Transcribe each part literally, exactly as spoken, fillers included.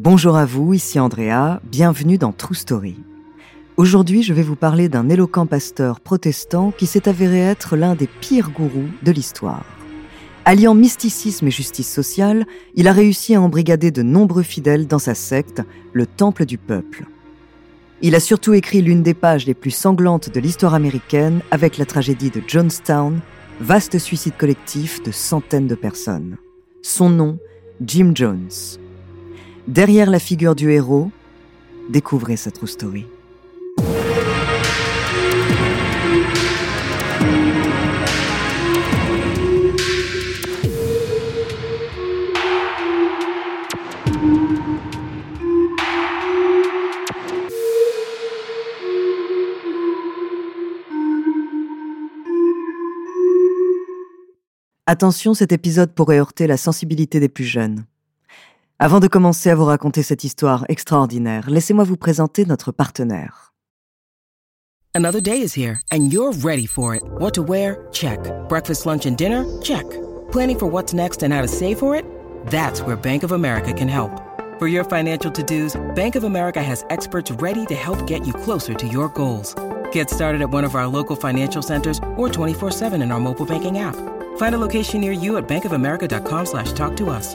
Bonjour à vous, ici Andrea, bienvenue dans True Story. Aujourd'hui, je vais vous parler d'un éloquent pasteur protestant qui s'est avéré être l'un des pires gourous de l'histoire. Alliant mysticisme et justice sociale, il a réussi à embrigader de nombreux fidèles dans sa secte, le Temple du Peuple. Il a surtout écrit l'une des pages les plus sanglantes de l'histoire américaine avec la tragédie de Jonestown, vaste suicide collectif de centaines de personnes. Son nom, Jim Jones. Derrière la figure du héros, découvrez sa true story. Attention, cet épisode pourrait heurter la sensibilité des plus jeunes. Avant de commencer à vous raconter cette histoire extraordinaire, laissez-moi vous présenter notre partenaire. Another day is here, and you're ready for it. What to wear? Check. Breakfast, lunch, and dinner? Check. Planning for what's next and how to save for it? That's where Bank of America can help. For your financial to-dos, Bank of America has experts ready to help get you closer to your goals. Get started at one of our local financial centers or twenty-four seven in our mobile banking app. Find a location near you at bankofamerica.com slash talk to us.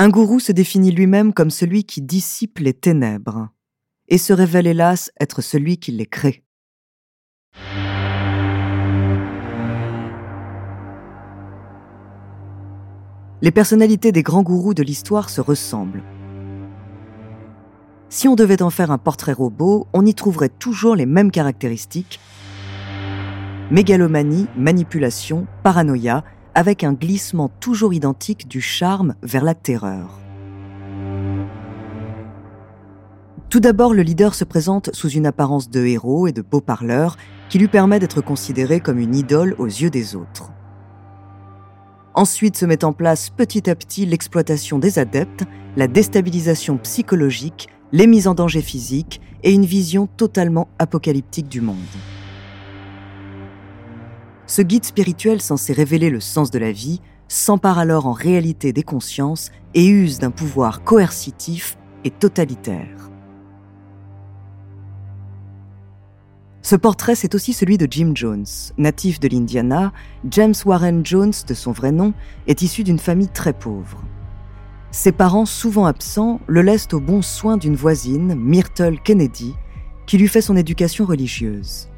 Un gourou se définit lui-même comme celui qui dissipe les ténèbres et se révèle hélas être celui qui les crée. Les personnalités des grands gourous de l'histoire se ressemblent. Si on devait en faire un portrait robot, on y trouverait toujours les mêmes caractéristiques : mégalomanie, manipulation, paranoïa, avec un glissement toujours identique du charme vers la terreur. Tout d'abord, le leader se présente sous une apparence de héros et de beau parleur qui lui permet d'être considéré comme une idole aux yeux des autres. Ensuite se met en place petit à petit l'exploitation des adeptes, la déstabilisation psychologique, les mises en danger physiques et une vision totalement apocalyptique du monde. Ce guide spirituel censé révéler le sens de la vie s'empare alors en réalité des consciences et use d'un pouvoir coercitif et totalitaire. Ce portrait, c'est aussi celui de Jim Jones. Natif de l'Indiana, James Warren Jones, de son vrai nom, est issu d'une famille très pauvre. Ses parents, souvent absents, le laissent aux bons soins d'une voisine, Myrtle Kennedy, qui lui fait son éducation religieuse.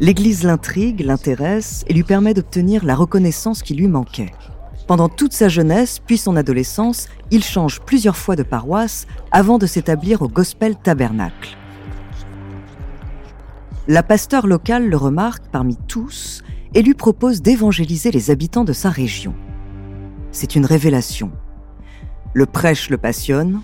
L'Église l'intrigue, l'intéresse et lui permet d'obtenir la reconnaissance qui lui manquait. Pendant toute sa jeunesse, puis son adolescence, il change plusieurs fois de paroisse avant de s'établir au Gospel Tabernacle. La pasteur locale le remarque parmi tous et lui propose d'évangéliser les habitants de sa région. C'est une révélation. Le prêche le passionne.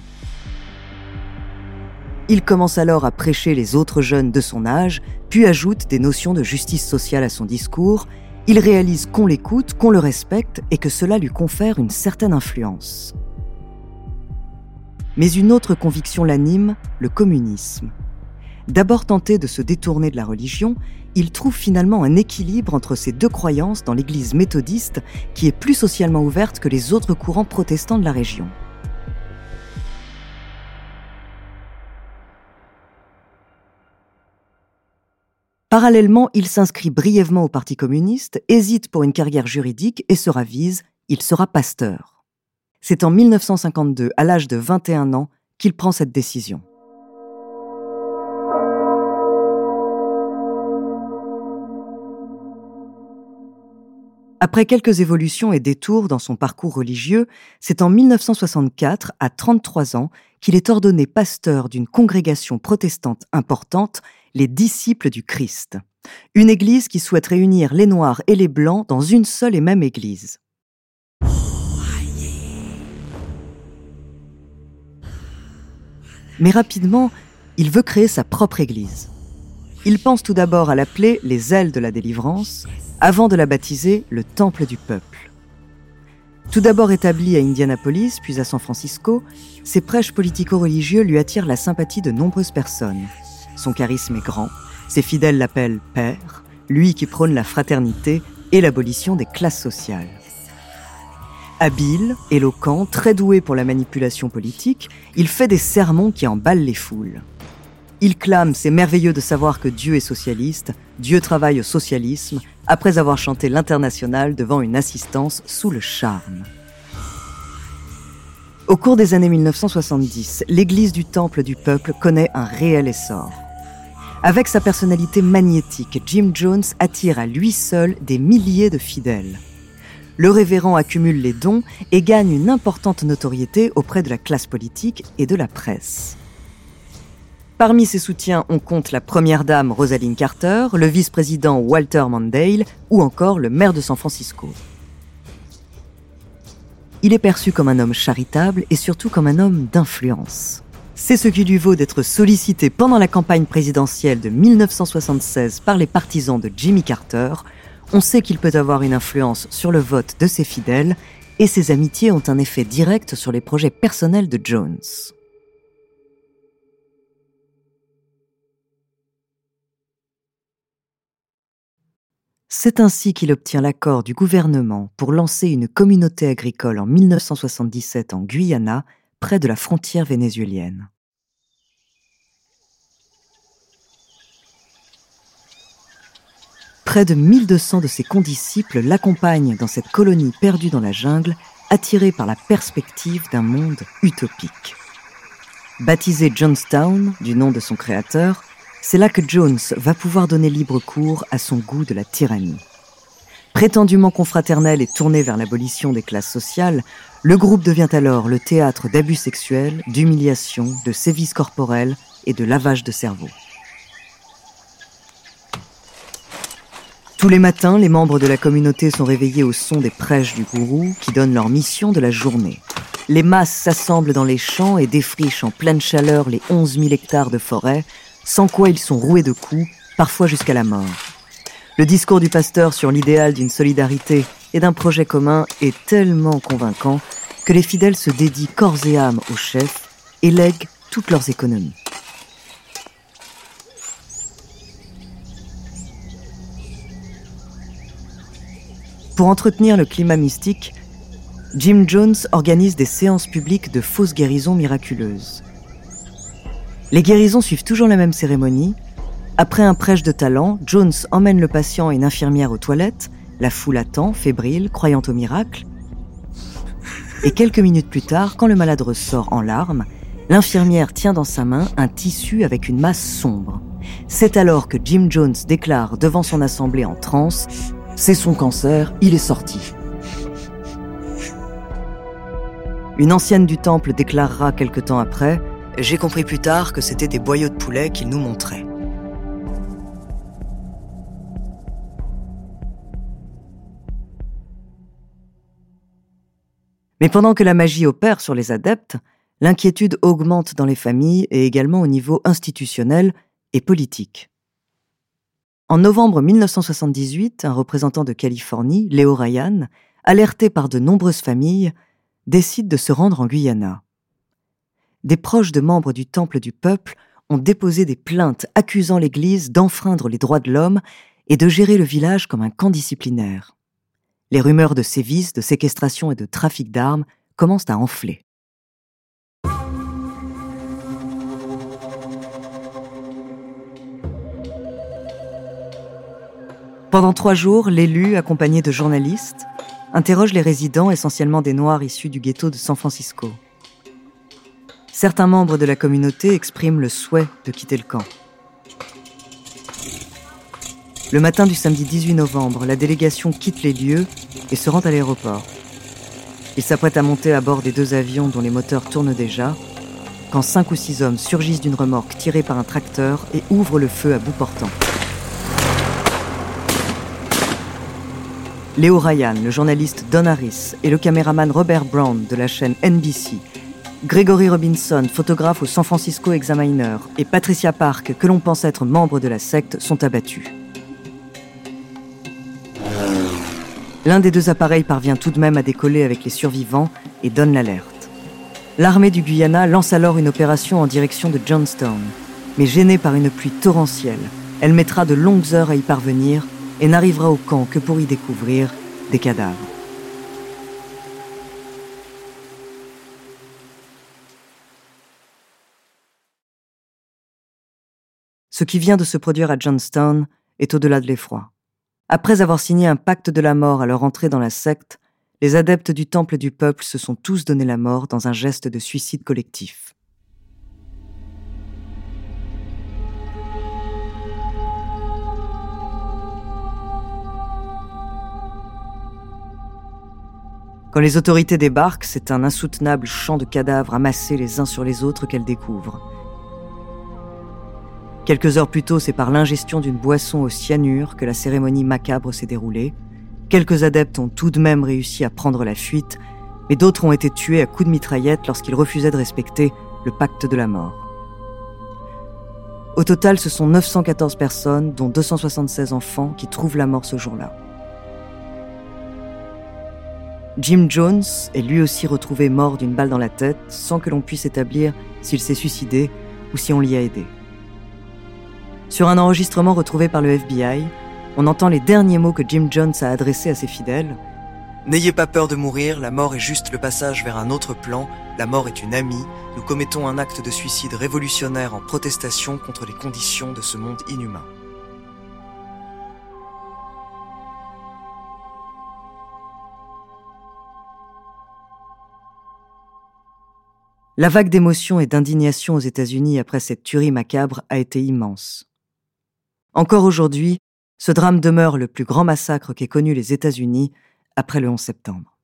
Il commence alors à prêcher les autres jeunes de son âge, puis ajoute des notions de justice sociale à son discours. Il réalise qu'on l'écoute, qu'on le respecte et que cela lui confère une certaine influence. Mais une autre conviction l'anime, le communisme. D'abord tenté de se détourner de la religion, il trouve finalement un équilibre entre ces deux croyances dans l'église méthodiste, qui est plus socialement ouverte que les autres courants protestants de la région. Parallèlement, il s'inscrit brièvement au Parti communiste, hésite pour une carrière juridique et se ravise, il sera pasteur. C'est en dix-neuf cent cinquante-deux, à l'âge de vingt et un ans, qu'il prend cette décision. Après quelques évolutions et détours dans son parcours religieux, c'est en mille neuf cent soixante-quatre, à trente-trois ans, qu'il est ordonné pasteur d'une congrégation protestante importante, les Disciples du Christ. Une église qui souhaite réunir les Noirs et les Blancs dans une seule et même église. Mais rapidement, il veut créer sa propre église. Il pense tout d'abord à l'appeler les Ailes de la Délivrance, avant de la baptiser le Temple du Peuple. Tout d'abord établi à Indianapolis, puis à San Francisco, ses prêches politico-religieux lui attirent la sympathie de nombreuses personnes. Son charisme est grand, ses fidèles l'appellent « père », lui qui prône la fraternité et l'abolition des classes sociales. Habile, éloquent, très doué pour la manipulation politique, il fait des sermons qui emballent les foules. Il clame « c'est merveilleux de savoir que Dieu est socialiste, Dieu travaille au socialisme », après avoir chanté l'Internationale devant une assistance sous le charme. Au cours des années mille neuf cent soixante-dix, l'église du Temple du Peuple connaît un réel essor. Avec sa personnalité magnétique, Jim Jones attire à lui seul des milliers de fidèles. Le révérend accumule les dons et gagne une importante notoriété auprès de la classe politique et de la presse. Parmi ses soutiens, on compte la première dame Rosalynn Carter, le vice-président Walter Mondale ou encore le maire de San Francisco. Il est perçu comme un homme charitable et surtout comme un homme d'influence. C'est ce qui lui vaut d'être sollicité pendant la campagne présidentielle de mille neuf cent soixante-seize par les partisans de Jimmy Carter. On sait qu'il peut avoir une influence sur le vote de ses fidèles et ses amitiés ont un effet direct sur les projets personnels de Jones. C'est ainsi qu'il obtient l'accord du gouvernement pour lancer une communauté agricole en mille neuf cent soixante-dix-sept en Guyana, près de la frontière vénézuélienne. Près de mille deux cents de ses condisciples l'accompagnent dans cette colonie perdue dans la jungle, attirés par la perspective d'un monde utopique. Baptisé Jonestown, du nom de son créateur, c'est là que Jones va pouvoir donner libre cours à son goût de la tyrannie. Prétendument confraternel et tourné vers l'abolition des classes sociales, le groupe devient alors le théâtre d'abus sexuels, d'humiliations, de sévices corporels et de lavage de cerveau. Tous les matins, les membres de la communauté sont réveillés au son des prêches du gourou qui donnent leur mission de la journée. Les masses s'assemblent dans les champs et défrichent en pleine chaleur les onze mille hectares de forêt, sans quoi ils sont roués de coups, parfois jusqu'à la mort. Le discours du pasteur sur l'idéal d'une solidarité et d'un projet commun est tellement convaincant que les fidèles se dédient corps et âme au chef et lèguent toutes leurs économies. Pour entretenir le climat mystique, Jim Jones organise des séances publiques de fausses guérisons miraculeuses. Les guérisons suivent toujours la même cérémonie. Après un prêche de talent, Jones emmène le patient et une infirmière aux toilettes. La foule attend, fébrile, croyant au miracle. Et quelques minutes plus tard, quand le malade ressort en larmes, l'infirmière tient dans sa main un tissu avec une masse sombre. C'est alors que Jim Jones déclare devant son assemblée en transe « C'est son cancer, il est sorti ». Une ancienne du temple déclarera quelque temps après « J'ai compris plus tard que c'était des boyaux de poulet qu'ils nous montraient. » Mais pendant que la magie opère sur les adeptes, l'inquiétude augmente dans les familles et également au niveau institutionnel et politique. En novembre mille neuf cent soixante-dix-huit, un représentant de Californie, Léo Ryan, alerté par de nombreuses familles, décide de se rendre en Guyana. Des proches de membres du Temple du Peuple ont déposé des plaintes accusant l'Église d'enfreindre les droits de l'homme et de gérer le village comme un camp disciplinaire. Les rumeurs de sévices, de séquestration et de trafic d'armes commencent à enfler. Pendant trois jours, l'élu, accompagné de journalistes, interroge les résidents, essentiellement des Noirs issus du ghetto de San Francisco. Certains membres de la communauté expriment le souhait de quitter le camp. Le matin du samedi dix-huit novembre, la délégation quitte les lieux et se rend à l'aéroport. Il s'apprête à monter à bord des deux avions dont les moteurs tournent déjà, quand cinq ou six hommes surgissent d'une remorque tirée par un tracteur et ouvrent le feu à bout portant. Léo Ryan, le journaliste Don Harris et le caméraman Robert Brown de la chaîne N B C, Gregory Robinson, photographe au San Francisco Examiner, et Patricia Park, que l'on pense être membre de la secte, sont abattus. L'un des deux appareils parvient tout de même à décoller avec les survivants et donne l'alerte. L'armée du Guyana lance alors une opération en direction de Jonestown, mais gênée par une pluie torrentielle, elle mettra de longues heures à y parvenir et n'arrivera au camp que pour y découvrir des cadavres. Ce qui vient de se produire à Jonestown est au-delà de l'effroi. Après avoir signé un pacte de la mort à leur entrée dans la secte, les adeptes du Temple du Peuple se sont tous donné la mort dans un geste de suicide collectif. Quand les autorités débarquent, c'est un insoutenable champ de cadavres amassés les uns sur les autres qu'elles découvrent. Quelques heures plus tôt, c'est par l'ingestion d'une boisson au cyanure que la cérémonie macabre s'est déroulée. Quelques adeptes ont tout de même réussi à prendre la fuite, mais d'autres ont été tués à coups de mitraillette lorsqu'ils refusaient de respecter le pacte de la mort. Au total, ce sont neuf cent quatorze personnes, dont deux cent soixante-seize enfants, qui trouvent la mort ce jour-là. Jim Jones est lui aussi retrouvé mort d'une balle dans la tête sans que l'on puisse établir s'il s'est suicidé ou si on l'y a aidé. Sur un enregistrement retrouvé par le F B I, on entend les derniers mots que Jim Jones a adressés à ses fidèles. « N'ayez pas peur de mourir, la mort est juste le passage vers un autre plan, la mort est une amie, nous commettons un acte de suicide révolutionnaire en protestation contre les conditions de ce monde inhumain. » La vague d'émotion et d'indignation aux États-Unis après cette tuerie macabre a été immense. Encore aujourd'hui, ce drame demeure le plus grand massacre qu'aient connu les États-Unis après le onze septembre.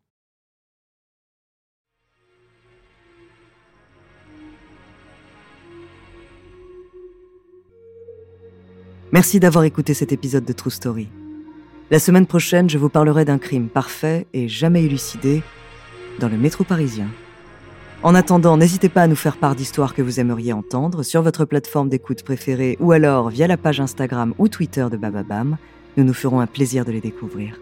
Merci d'avoir écouté cet épisode de True Story. La semaine prochaine, je vous parlerai d'un crime parfait et jamais élucidé dans le métro parisien. En attendant, n'hésitez pas à nous faire part d'histoires que vous aimeriez entendre sur votre plateforme d'écoute préférée ou alors via la page Instagram ou Twitter de Bababam. Nous nous ferons un plaisir de les découvrir.